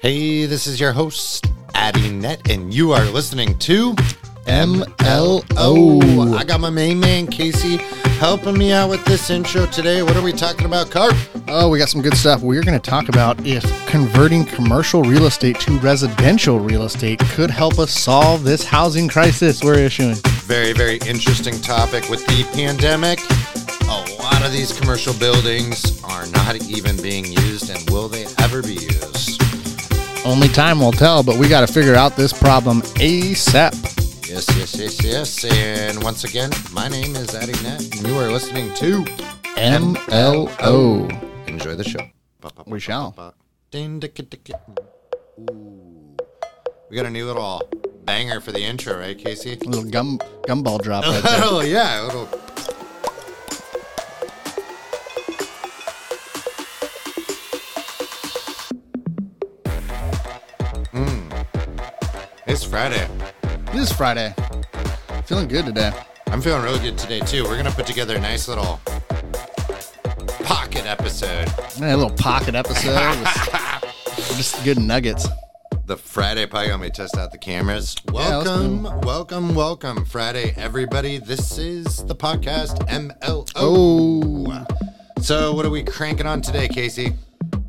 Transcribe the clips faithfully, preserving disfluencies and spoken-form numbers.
Hey, this is your host, Addison Nett, and you are listening to M L O. I got my main man, Casey, helping me out with this intro today. What are we talking about, Carp? Oh, we got some good stuff. We're going to talk about if converting commercial real estate to residential real estate could help us solve this housing crisis we're issuing. Very, very interesting topic with the pandemic. A lot of these commercial buildings are not even being used, and will they ever be used? Only time will tell, but we got to figure out this problem ASAP. Yes, yes, yes, yes. And once again, my name is Addison Nett, and you are listening to M L O. Enjoy the show. We shall. Ooh. We got a new little banger for the intro, right, Casey? A little gum gumball drop. Right there. Oh, yeah. A little... Mm. It's Friday. It is Friday. Feeling good today. I'm feeling really good today, too. We're going to put together a nice little pocket episode. Yeah, a little pocket episode. with just good nuggets. The Friday probably going to test out the cameras. Welcome, yeah, cool. welcome, welcome, Friday, everybody. This is the podcast M L O. Oh. So what are we cranking on today, Casey?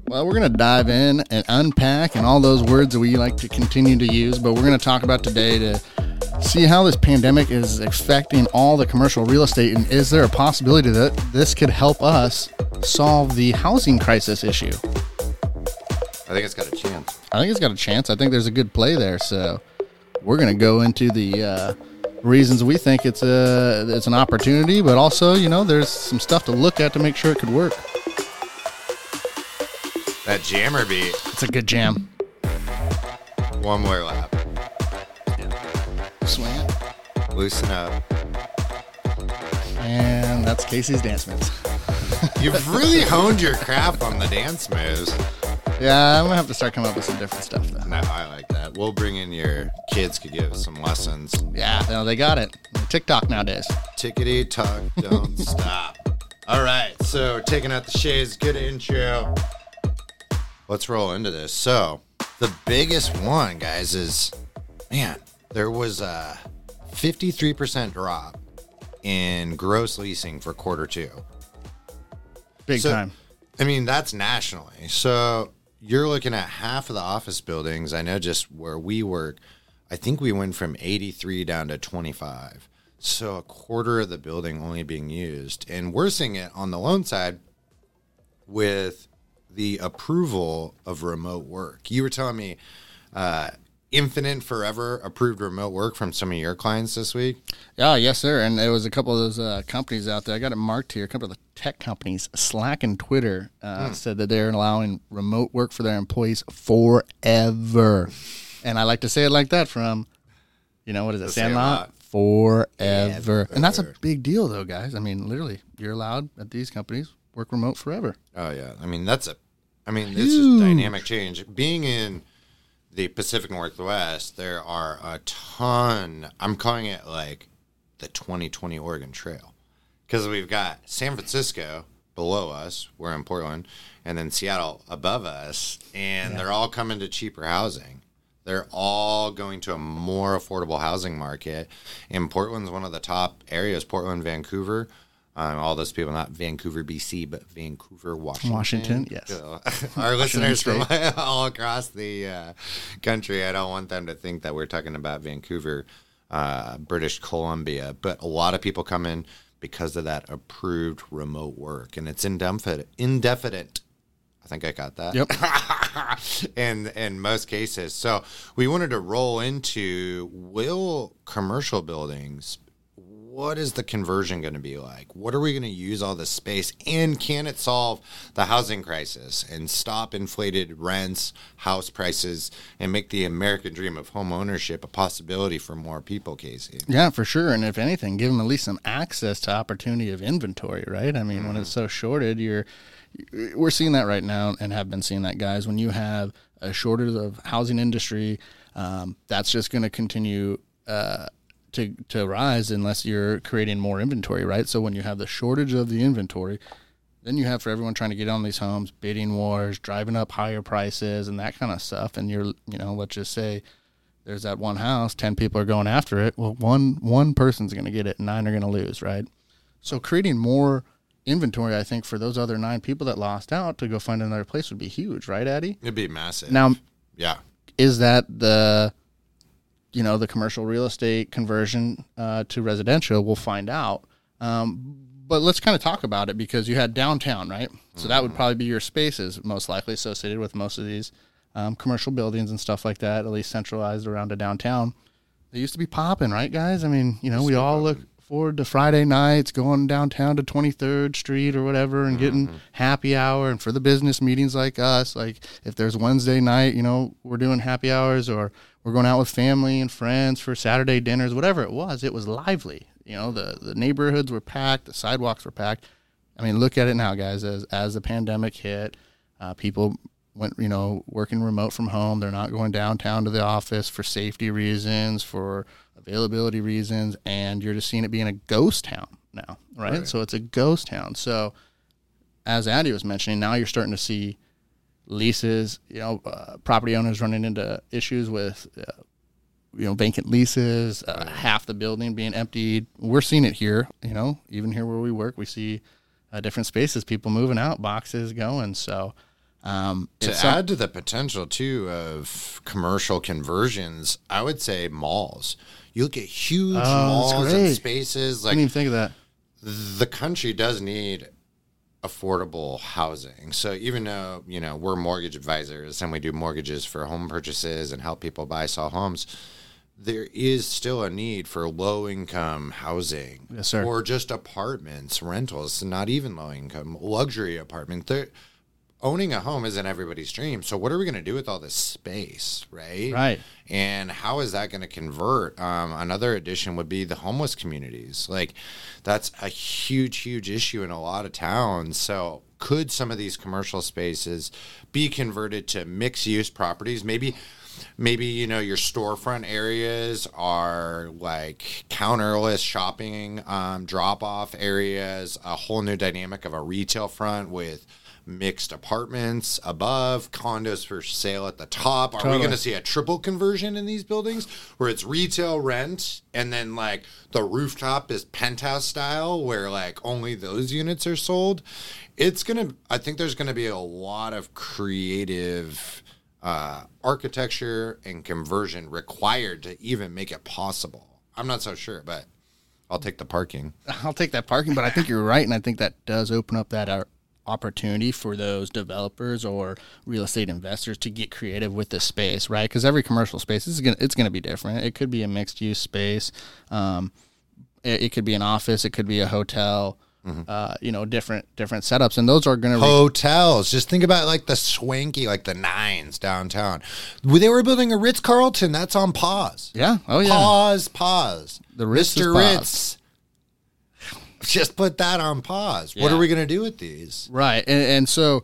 Well, we're going to dive in and unpack and all those words that we like to continue to use, but we're going to talk about today to see how this pandemic is affecting all the commercial real estate, and is there a possibility that this could help us solve the housing crisis issue? I think it's got a chance. I think it's got a chance. I think there's a good play there, so we're going to go into the uh, reasons we think it's a it's an opportunity, but also, you know, there's some stuff to look at to make sure it could work. That jammer beat. It's a good jam. One more lap. Yeah. Swing it. Loosen up. And that's Casey's dance moves. You've really honed your craft on the dance moves. Yeah, I'm going to have to start coming up with some different stuff, though. No, I like that. We'll bring in your kids could give us some lessons. Yeah, no, they got it. TikTok nowadays. Tickety-tock, don't stop. All right, so taking out the shades, good intro. Let's roll into this. So, the biggest one, guys, is, man, there was a fifty-three percent drop in gross leasing for quarter two. Big so, time. I mean, that's nationally. So, you're looking at half of the office buildings. I know just where we work, I think we went from eighty-three down to twenty-five. So, a quarter of the building only being used. And we're seeing it on the loan side with the approval of remote work. You were telling me uh, Infinite Forever approved remote work from some of your clients this week. Oh, yes, sir. And there was a couple of those uh, companies out there. I got it marked here. A couple of the tech companies, Slack and Twitter, uh, mm. said that they're allowing remote work for their employees forever. And I like to say it like that from, you know, what is it, Sandlot? Forever. Ever. And that's a big deal, though, guys. I mean, literally, you're allowed at these companies work remote forever. Oh, yeah. I mean, that's a, I mean, it's just dynamic change. Being in the Pacific Northwest, there are a ton, I'm calling it like the twenty twenty Oregon Trail, because we've got San Francisco below us, we're in Portland, and then Seattle above us, and yeah. They're all coming to cheaper housing. They're all going to a more affordable housing market, and Portland's one of the top areas, Portland, Vancouver. Um, all those people, not Vancouver, B C, but Vancouver, Washington. Washington, yes. So, our Washington listeners State. From all across the uh, country, I don't want them to think that we're talking about Vancouver, uh, British Columbia. But a lot of people come in because of that approved remote work. And it's indefinite. indefinite. I think I got that. Yep. And in most cases. So we wanted to roll into, will commercial buildings... what is the conversion going to be like? What are we going to use all this space? And can it solve the housing crisis and stop inflated rents, house prices, and make the American dream of home ownership a possibility for more people, Casey? Yeah, for sure. And if anything, give them at least some access to opportunity of inventory, right? I mean, mm-hmm. when it's so shorted, you're we're seeing that right now and have been seeing that, guys. When you have a shortage of housing industry, um, that's just going to continue uh to to rise unless you're creating more inventory, right? So when you have the shortage of the inventory, Then you have for everyone trying to get on these homes, bidding wars, driving up higher prices and that kind of stuff. And you're, you know, let's just say there's that one house, ten people are going after it. Well, one, one person's going to get it and nine are going to lose. Right. So creating more inventory, I think, for those other nine people that lost out to go find another place would be huge. Right, Addy? It'd be massive. Now, yeah. Is that the, you know, the commercial real estate conversion uh, to residential? We'll find out. Um, but let's kind of talk about it because you had downtown, right? So that would probably be your spaces most likely associated with most of these um, commercial buildings and stuff like that, at least centralized around a downtown. They used to be popping, right, guys? I mean, you know, we all look forward to Friday nights, going downtown to twenty-third street or whatever and getting mm-hmm. happy hour. And for the business meetings like us, like if there's Wednesday night, you know, we're doing happy hours or we're going out with family and friends for Saturday dinners, whatever it was, it was lively. You know, the, the neighborhoods were packed, the sidewalks were packed. I mean, look at it now, guys, as, as the pandemic hit, uh, people went, you know, working remote from home. They're not going downtown to the office for safety reasons, for availability reasons, and you're just seeing it being a ghost town now, right? right? So it's a ghost town. So as Addy was mentioning, now you're starting to see leases, you know, uh, property owners running into issues with, uh, you know, vacant leases, uh, right. half the building being emptied. We're seeing it here, you know, even here where we work, we see uh, different spaces, people moving out, boxes going, so... Um, to add to the potential too of commercial conversions, I would say malls. You look at huge oh, malls and spaces. Like, I didn't even think of that. The country does need affordable housing. So even though, you know, we're mortgage advisors and we do mortgages for home purchases and help people buy sell homes, there is still a need for low-income housing, yes, sir. Or just apartments, rentals, not even low-income, luxury apartment. There, owning a home isn't everybody's dream. So what are we going to do with all this space, right? Right. And how is that going to convert? Um, another addition would be the homeless communities. Like, that's a huge, huge issue in a lot of towns. So could some of these commercial spaces be converted to mixed-use properties? Maybe... Maybe, you know, your storefront areas are like counterless shopping, um, drop-off areas, a whole new dynamic of a retail front with mixed apartments above, condos for sale at the top. Are totally. we going to see a triple conversion in these buildings where it's retail rent and then like the rooftop is penthouse style where like only those units are sold? It's going to, I think there's going to be a lot of creative... Uh, architecture and conversion required to even make it possible. I'm not so sure, but I'll take the parking. I'll take that parking, but I think you're right, and I think that does open up that uh, opportunity for those developers or real estate investors to get creative with the space, right? Because every commercial space is gonna it's gonna be different. It could be a mixed use space, um, it, it could be an office, it could be a hotel. Mm-hmm. Uh, you know, different different setups, and those are going to re- hotels. Just think about like the swanky, like the nines downtown. They were building a Ritz Carlton that's on pause. Yeah, oh yeah, pause, pause. The Ritz, Mister Ritz, just put that on pause. Yeah. What are we going to do with these? Right, and, and so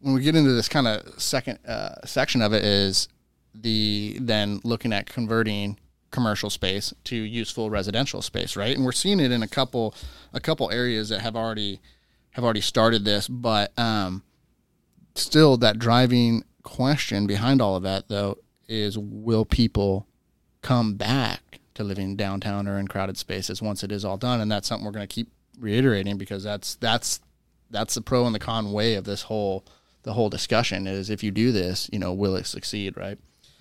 when we get into this kind of second uh, section of it is the then looking at converting commercial space to useful residential space, right? And we're seeing it in a couple a couple areas that have already have already started this, but um still that driving question behind all of that though is, will people come back to living downtown or in crowded spaces once it is all done? And that's something we're going to keep reiterating, because that's that's that's the pro and the con way of this whole the whole discussion is, if you do this, you know, will it succeed, right?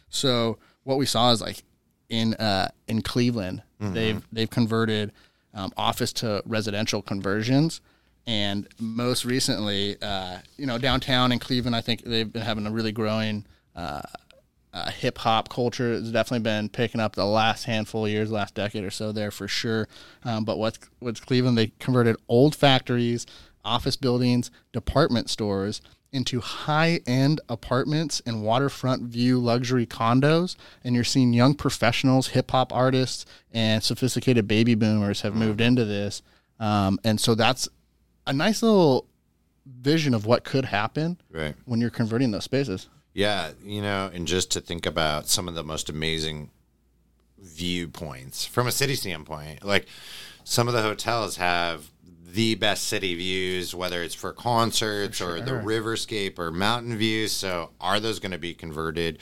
So what we saw is like in uh in Cleveland, mm-hmm. they've they've converted um, office to residential conversions, and most recently, uh, you know, downtown in Cleveland, I think they've been having a really growing uh, uh, hip hop culture. It's definitely been picking up the last handful of years, last decade or so there for sure. Um, but what's what's Cleveland? They converted old factories, office buildings, department stores into high-end apartments and waterfront view luxury condos, and you're seeing young professionals, hip-hop artists, and sophisticated baby boomers have moved into this. Um, and so that's a nice little vision of what could happen right. when you're converting those spaces. Yeah, you know, and just to think about some of the most amazing viewpoints from a city standpoint, like some of the hotels have the best city views, whether it's for concerts for sure. or the riverscape or mountain views. So are those going to be converted?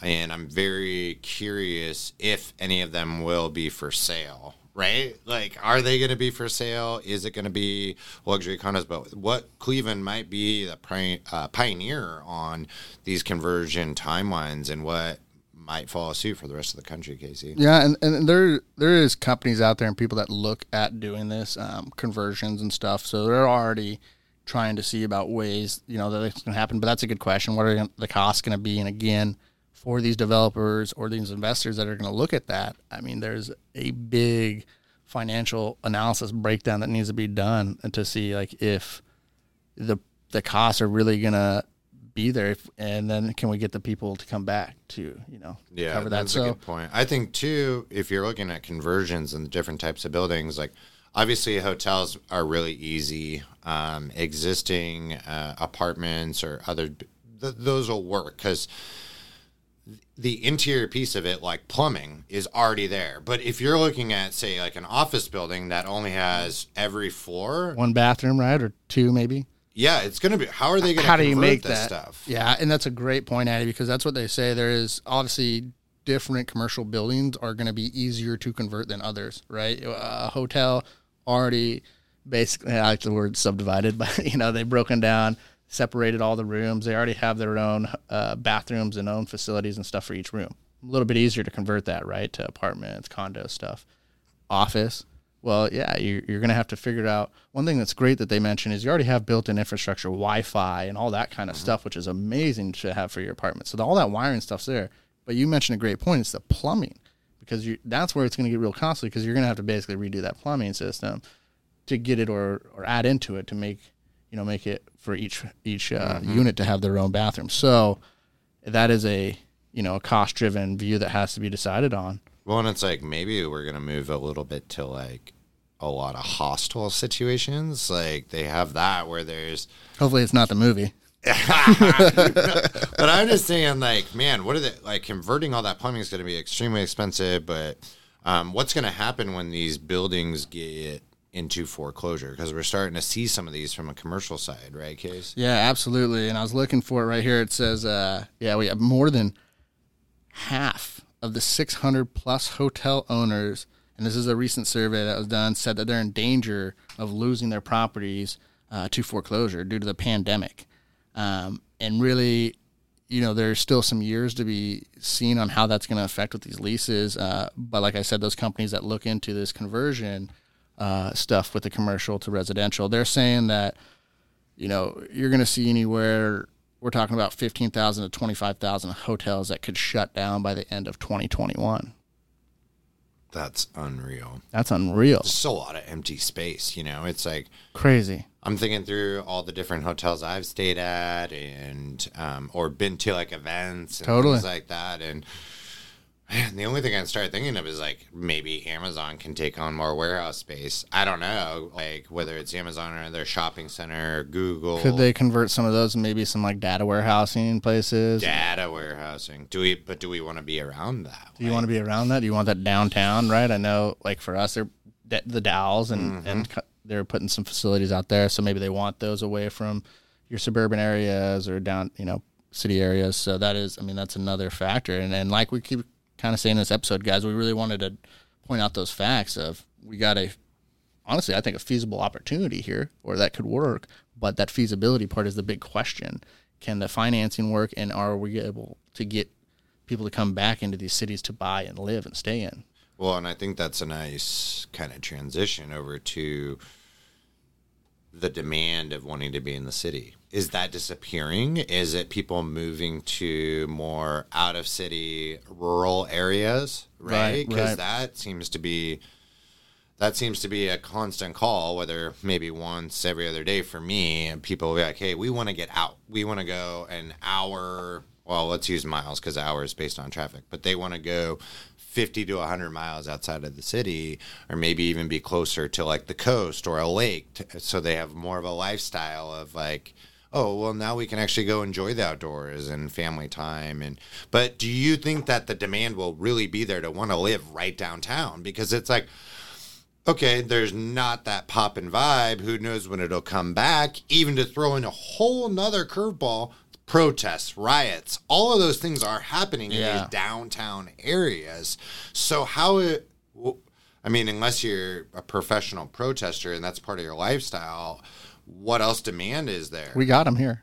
And I'm very curious if any of them will be for sale, right? Like, are they going to be for sale? Is it going to be luxury condos? But what Cleveland might be the pri- uh, pioneer on these conversion timelines, and what might follow suit for the rest of the country, Casey. Yeah, and, and there there is companies out there and people that look at doing this, um, conversions and stuff. So they're already trying to see about ways, you know, that it's going to happen. But that's a good question. What are the costs going to be? And again, for these developers or these investors that are going to look at that, I mean, there's a big financial analysis breakdown that needs to be done to see, like, if the the costs are really going to be there, if, and then can we get the people to come back to, you know, yeah, cover that. That's so, a good point. I think too, if you're looking at conversions and different types of buildings, like obviously hotels are really easy. Um, existing uh, apartments or other, th- those will work because the interior piece of it, like plumbing, is already there. But if you're looking at, say, like an office building that only has every floor, one bathroom, right? Or two maybe. Yeah, it's going to be. How are they going to convert make this that? stuff? Yeah, and that's a great point, Addy, because that's what they say. There is obviously different commercial buildings are going to be easier to convert than others, right? A hotel already basically, I like the word subdivided, but, you know, they've broken down, separated all the rooms. They already have their own uh, bathrooms and own facilities and stuff for each room. A little bit easier to convert that, right, to apartments, condo stuff, office. Well, yeah, you're, you're going to have to figure it out. One thing that's great that they mentioned is you already have built-in infrastructure, Wi-Fi, and all that kind of mm-hmm. stuff, which is amazing to have for your apartment. So the, all that wiring stuff's there. But you mentioned a great point. It's the plumbing, because you, that's where it's going to get real costly, because you're going to have to basically redo that plumbing system to get it or, or add into it to make, you know, make it for each each uh, mm-hmm. unit to have their own bathroom. So that is a, you know, a cost-driven view that has to be decided on. Well, and it's like maybe we're going to move a little bit to like a lot of hostile situations. Like they have that where there's. Hopefully it's not the movie. But I'm just saying, like, man, what are they like converting all that plumbing is going to be extremely expensive. But um, what's going to happen when these buildings get into foreclosure? Because we're starting to see some of these from a commercial side, right, Case? Yeah, absolutely. And I was looking for it right here. It says, uh, yeah, we have more than half of the six hundred plus hotel owners, and this is a recent survey that was done, said that they're in danger of losing their properties uh, to foreclosure due to the pandemic. Um, and really, you know, there's still some years to be seen on how that's going to affect with these leases. Uh, but like I said, those companies that look into this conversion uh, stuff with the commercial to residential, they're saying that, you know, you're going to see anywhere – we're talking about fifteen thousand to twenty-five thousand hotels that could shut down by the end of twenty twenty-one. That's unreal. That's unreal. There's still a lot of empty space, you know. It's like crazy. I'm thinking through all the different hotels I've stayed at and um, or been to, like, events and totally. things like that. And man, the only thing I can start thinking of is, like, maybe Amazon can take on more warehouse space. I don't know, like, whether it's Amazon or their shopping center or Google. Could they convert some of those and maybe some, like, data warehousing places? Data warehousing. Do we? But do we want to be around that? Do you like, want to be around that? Do you want that downtown, right? I know, like, for us, they're the Dalles, and, mm-hmm. and they're putting some facilities out there, so maybe they want those away from your suburban areas or down, you know, city areas. So that is, I mean, that's another factor. And, and like we keep kind of saying this episode, guys, we really wanted to point out those facts of we got a, honestly, I think a feasible opportunity here or that could work, but that feasibility part is the big question. Can the financing work, and are we able to get people to come back into these cities to buy and live and stay in? Well, and I think that's a nice kind of transition over to the demand of wanting to be in the city. Is that disappearing? Is it people moving to more out-of-city rural areas, right? Because right, right. that seems to be that seems to be a constant call, whether maybe once every other day for me, and people will be like, hey, we want to get out. We want to go an hour. Well, let's use miles because hour is based on traffic, but they want to go fifty to one hundred miles outside of the city, or maybe even be closer to, like, the coast or a lake. To, so they have more of a lifestyle of, like, oh, well, now we can actually go enjoy the outdoors and family time. And but do you think that the demand will really be there to want to live right downtown? Because it's like okay, there's not that pop and vibe. Who knows when it'll come back? Even to throw in a whole nother curveball, protests, riots, all of those things are happening yeah. in these downtown areas. So how it, I mean, unless you're a professional protester and that's part of your lifestyle, what else demand is there? We got them here.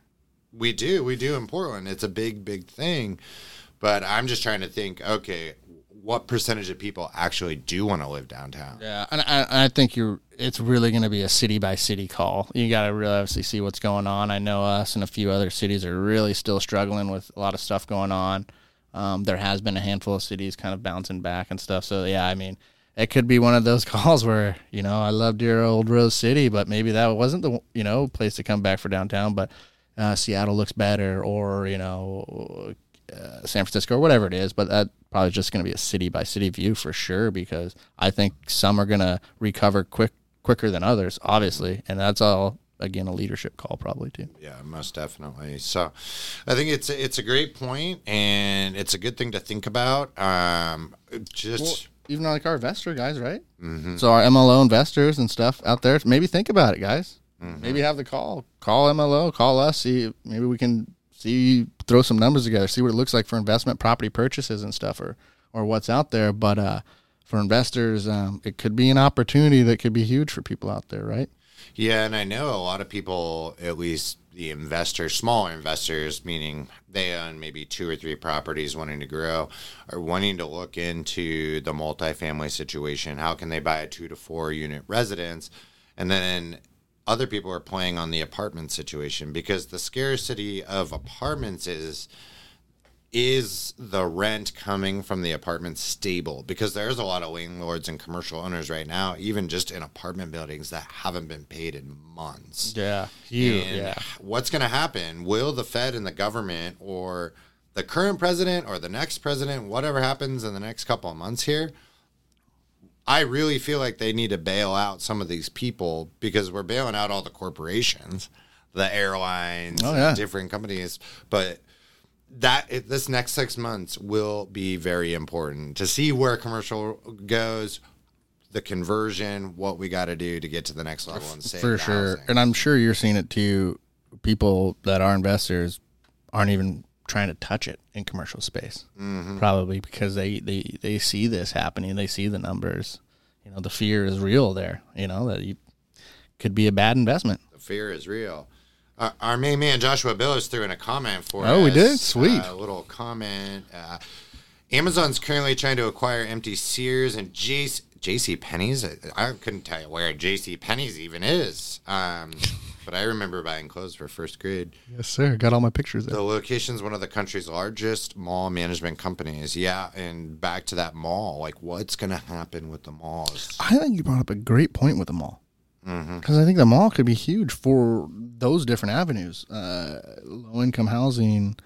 We do. We do in Portland. It's a big, big thing. But I'm just trying to think, okay, what percentage of people actually do want to live downtown? Yeah, and I, I think you're. It's really going to be a city-by-city call. You got to really obviously see what's going on. I know us and a few other cities are really still struggling with a lot of stuff going on. Um, there has been a handful of cities kind of bouncing back and stuff. So, yeah, I mean, it could be one of those calls where, you know, I love dear old Rose City, but maybe that wasn't the, you know, place to come back for downtown, but uh, Seattle looks better, or, you know, Uh, San Francisco or whatever it is, but that probably just going to be a city by city view for sure, because I think some are going to recover quick quicker than others, obviously, and that's all again a leadership call probably too. Yeah, most definitely. So I think it's it's a great point, and it's a good thing to think about. Um, just well, even like our investor guys, right? Mm-hmm. So our M L O investors and stuff out there, maybe think about it, guys. Mm-hmm. Maybe have the call, call M L O, call us, see maybe we can. See, throw some numbers together, see what it looks like for investment property purchases and stuff, or, or what's out there. But uh, for investors, um, it could be an opportunity that could be huge for people out there, right? Yeah, and I know a lot of people, at least the investors, smaller investors, meaning they own maybe two or three properties wanting to grow, are wanting to look into the multifamily situation. How can they buy a two to four unit residence? And then other people are playing on the apartment situation, because the scarcity of apartments is, is the rent coming from the apartment stable? Because there's a lot of landlords and commercial owners right now, even just in apartment buildings, that haven't been paid in months. Yeah. Huge. And yeah. What's going to happen? Will the Fed and the government, or the current president or the next president, whatever happens in the next couple of months here, I really feel like they need to bail out some of these people, because we're bailing out all the corporations, the airlines, oh, yeah. and different companies. But that this next six months will be very important to see where commercial goes, the conversion, what we got to do to get to the next level and save. For sure. Housing. And I'm sure you're seeing it too. People that are investors aren't even trying to touch it in commercial space, mm-hmm. probably because they, they, they see this happening. They see the numbers, you know, the fear is real there, you know, that you could be a bad investment. The fear is real. Uh, our main man, Joshua Billis, threw in a comment for oh, us. Oh, we did? Sweet. A uh, little comment. Uh, Amazon's currently trying to acquire empty Sears and J C Penney's. I couldn't tell you where J C Penney's even is. Um, But I remember buying clothes for first grade. Yes, sir. Got all my pictures there. The location's one of the country's largest mall management companies. Yeah, and back to that mall. Like, what's going to happen with the malls? I think you brought up a great point with the mall. Because mm-hmm. I think the mall could be huge for those different avenues. Uh, low-income housing,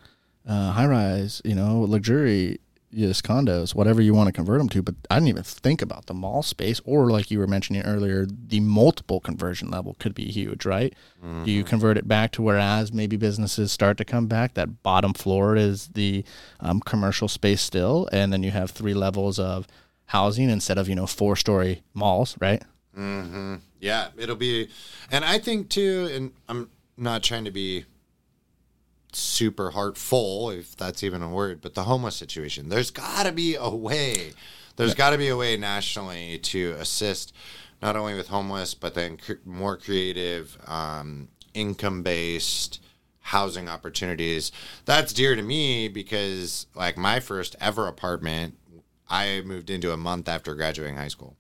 uh, high-rise, you know, luxury, yes, condos, whatever you want to convert them to. But I didn't even think about the mall space, or like you were mentioning earlier, the multiple conversion level could be huge, right? Mm-hmm. Do you convert it back to whereas maybe businesses start to come back, that bottom floor is the um, commercial space still, and then you have three levels of housing instead of, you know, four-story malls, right? Mm-hmm. Yeah, it'll be – and I think too, and I'm not trying to be – super heartful, if that's even a word, but the homeless situation, there's got to be a way there's yeah. got to be a way nationally to assist not only with homeless, but then cr- more creative um income-based housing opportunities. That's dear to me, because like my first ever apartment I moved into a month after graduating high school,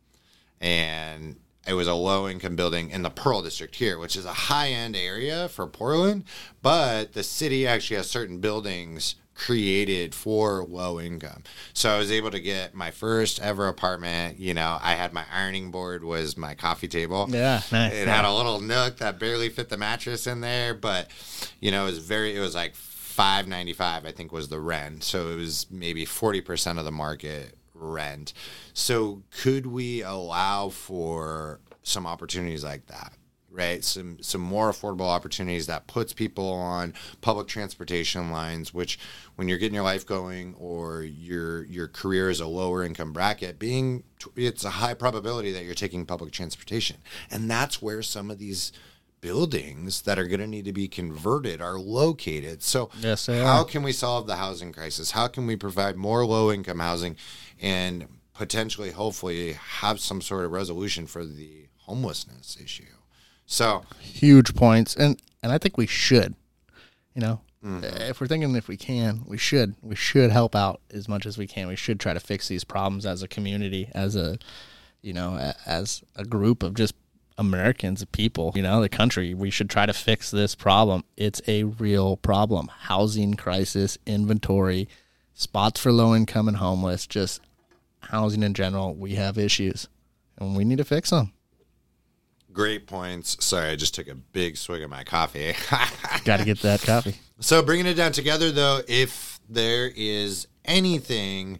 and it was a low-income building in the Pearl District here, which is a high-end area for Portland, but the city actually has certain buildings created for low income. So I was able to get my first ever apartment. You know, I had my ironing board was my coffee table. Yeah, nice. It had a little nook that barely fit the mattress in there, but, you know, it was very, it was like five ninety-five, I think, was the rent. So it was maybe forty percent of the market rent. So could we allow for some opportunities like that, right? Some some more affordable opportunities that puts people on public transportation lines, which when you're getting your life going or your your career is a lower income bracket, being it's a high probability that you're taking public transportation. And that's where some of these buildings that are going to need to be converted are located. So yes, how can we solve the housing crisis? How can we provide more low-income housing and potentially, hopefully, have some sort of resolution for the homelessness issue? So huge points. And, and I think we should, you know, mm-hmm. if we're thinking if we can, we should, we should help out as much as we can. We should try to fix these problems as a community, as a, you know, as a group of just Americans, people, you know, the country. We should try to fix this problem. It's a real problem. Housing crisis, inventory, spots for low income and homeless, just housing in general. We have issues and we need to fix them. Great points. Sorry, I just took a big swig of my coffee. Got to get that coffee. So bringing it down together, though, if there is anything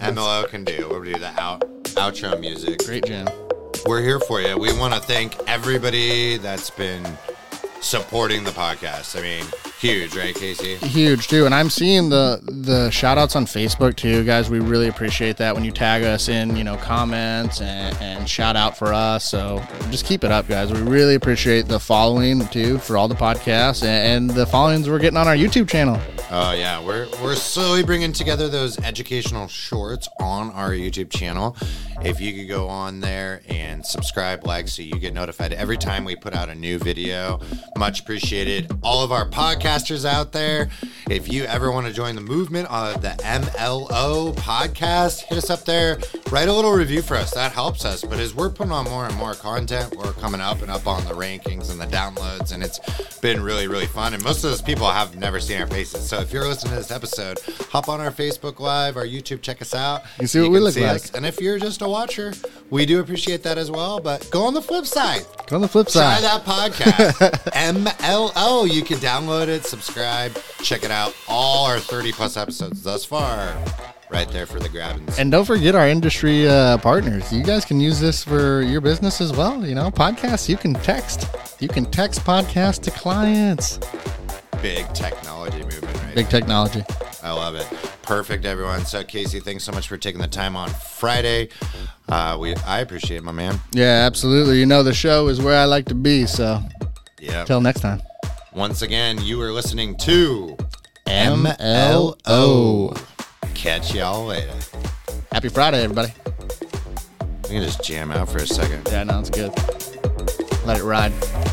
M L O can do, we'll do the out, outro music. Great jam. We're here for you. We want to thank everybody that's been supporting the podcast. I mean, huge, right, Casey? Huge, too. And I'm seeing the the shout-outs on Facebook, too. Guys, we really appreciate that when you tag us in, you know, comments and, and shout-out for us. So just keep it up, guys. We really appreciate the following, too, for all the podcasts and, and the followings we're getting on our YouTube channel. Oh, yeah. We're, we're slowly bringing together those educational shorts on our YouTube channel. If you could go on there and subscribe, like, so you get notified every time we put out a new video. Much appreciated. All of our podcasters out there, if you ever want to join the movement of the M L O podcast, hit us up there. Write a little review for us. That helps us. But as we're putting on more and more content, we're coming up and up on the rankings and the downloads, and it's been really, really fun. And most of those people have never seen our faces. So if you're listening to this episode, hop on our Facebook Live, our YouTube, check us out. You see what we look like. And if you're just a watcher, we do appreciate that as well. But go on the flip side. Go on the flip side. Try that podcast. M L O. You can download it, subscribe, check it out. All our thirty plus episodes thus far, right there for the grabbings. And don't forget our industry uh, partners. You guys can use this for your business as well. You know, podcasts, you can text. You can text podcasts to clients. Big technology movement, right? Big technology. I love it. Perfect, everyone. So, Casey, thanks so much for taking the time on Friday. Uh, we I appreciate it, my man. Yeah, absolutely. You know, the show is where I like to be, so... Yeah. Till next time. Once again, you are listening to M L O. Catch y'all later. Happy Friday, everybody. We can just jam out for a second. Yeah, no, it's good. Let it ride.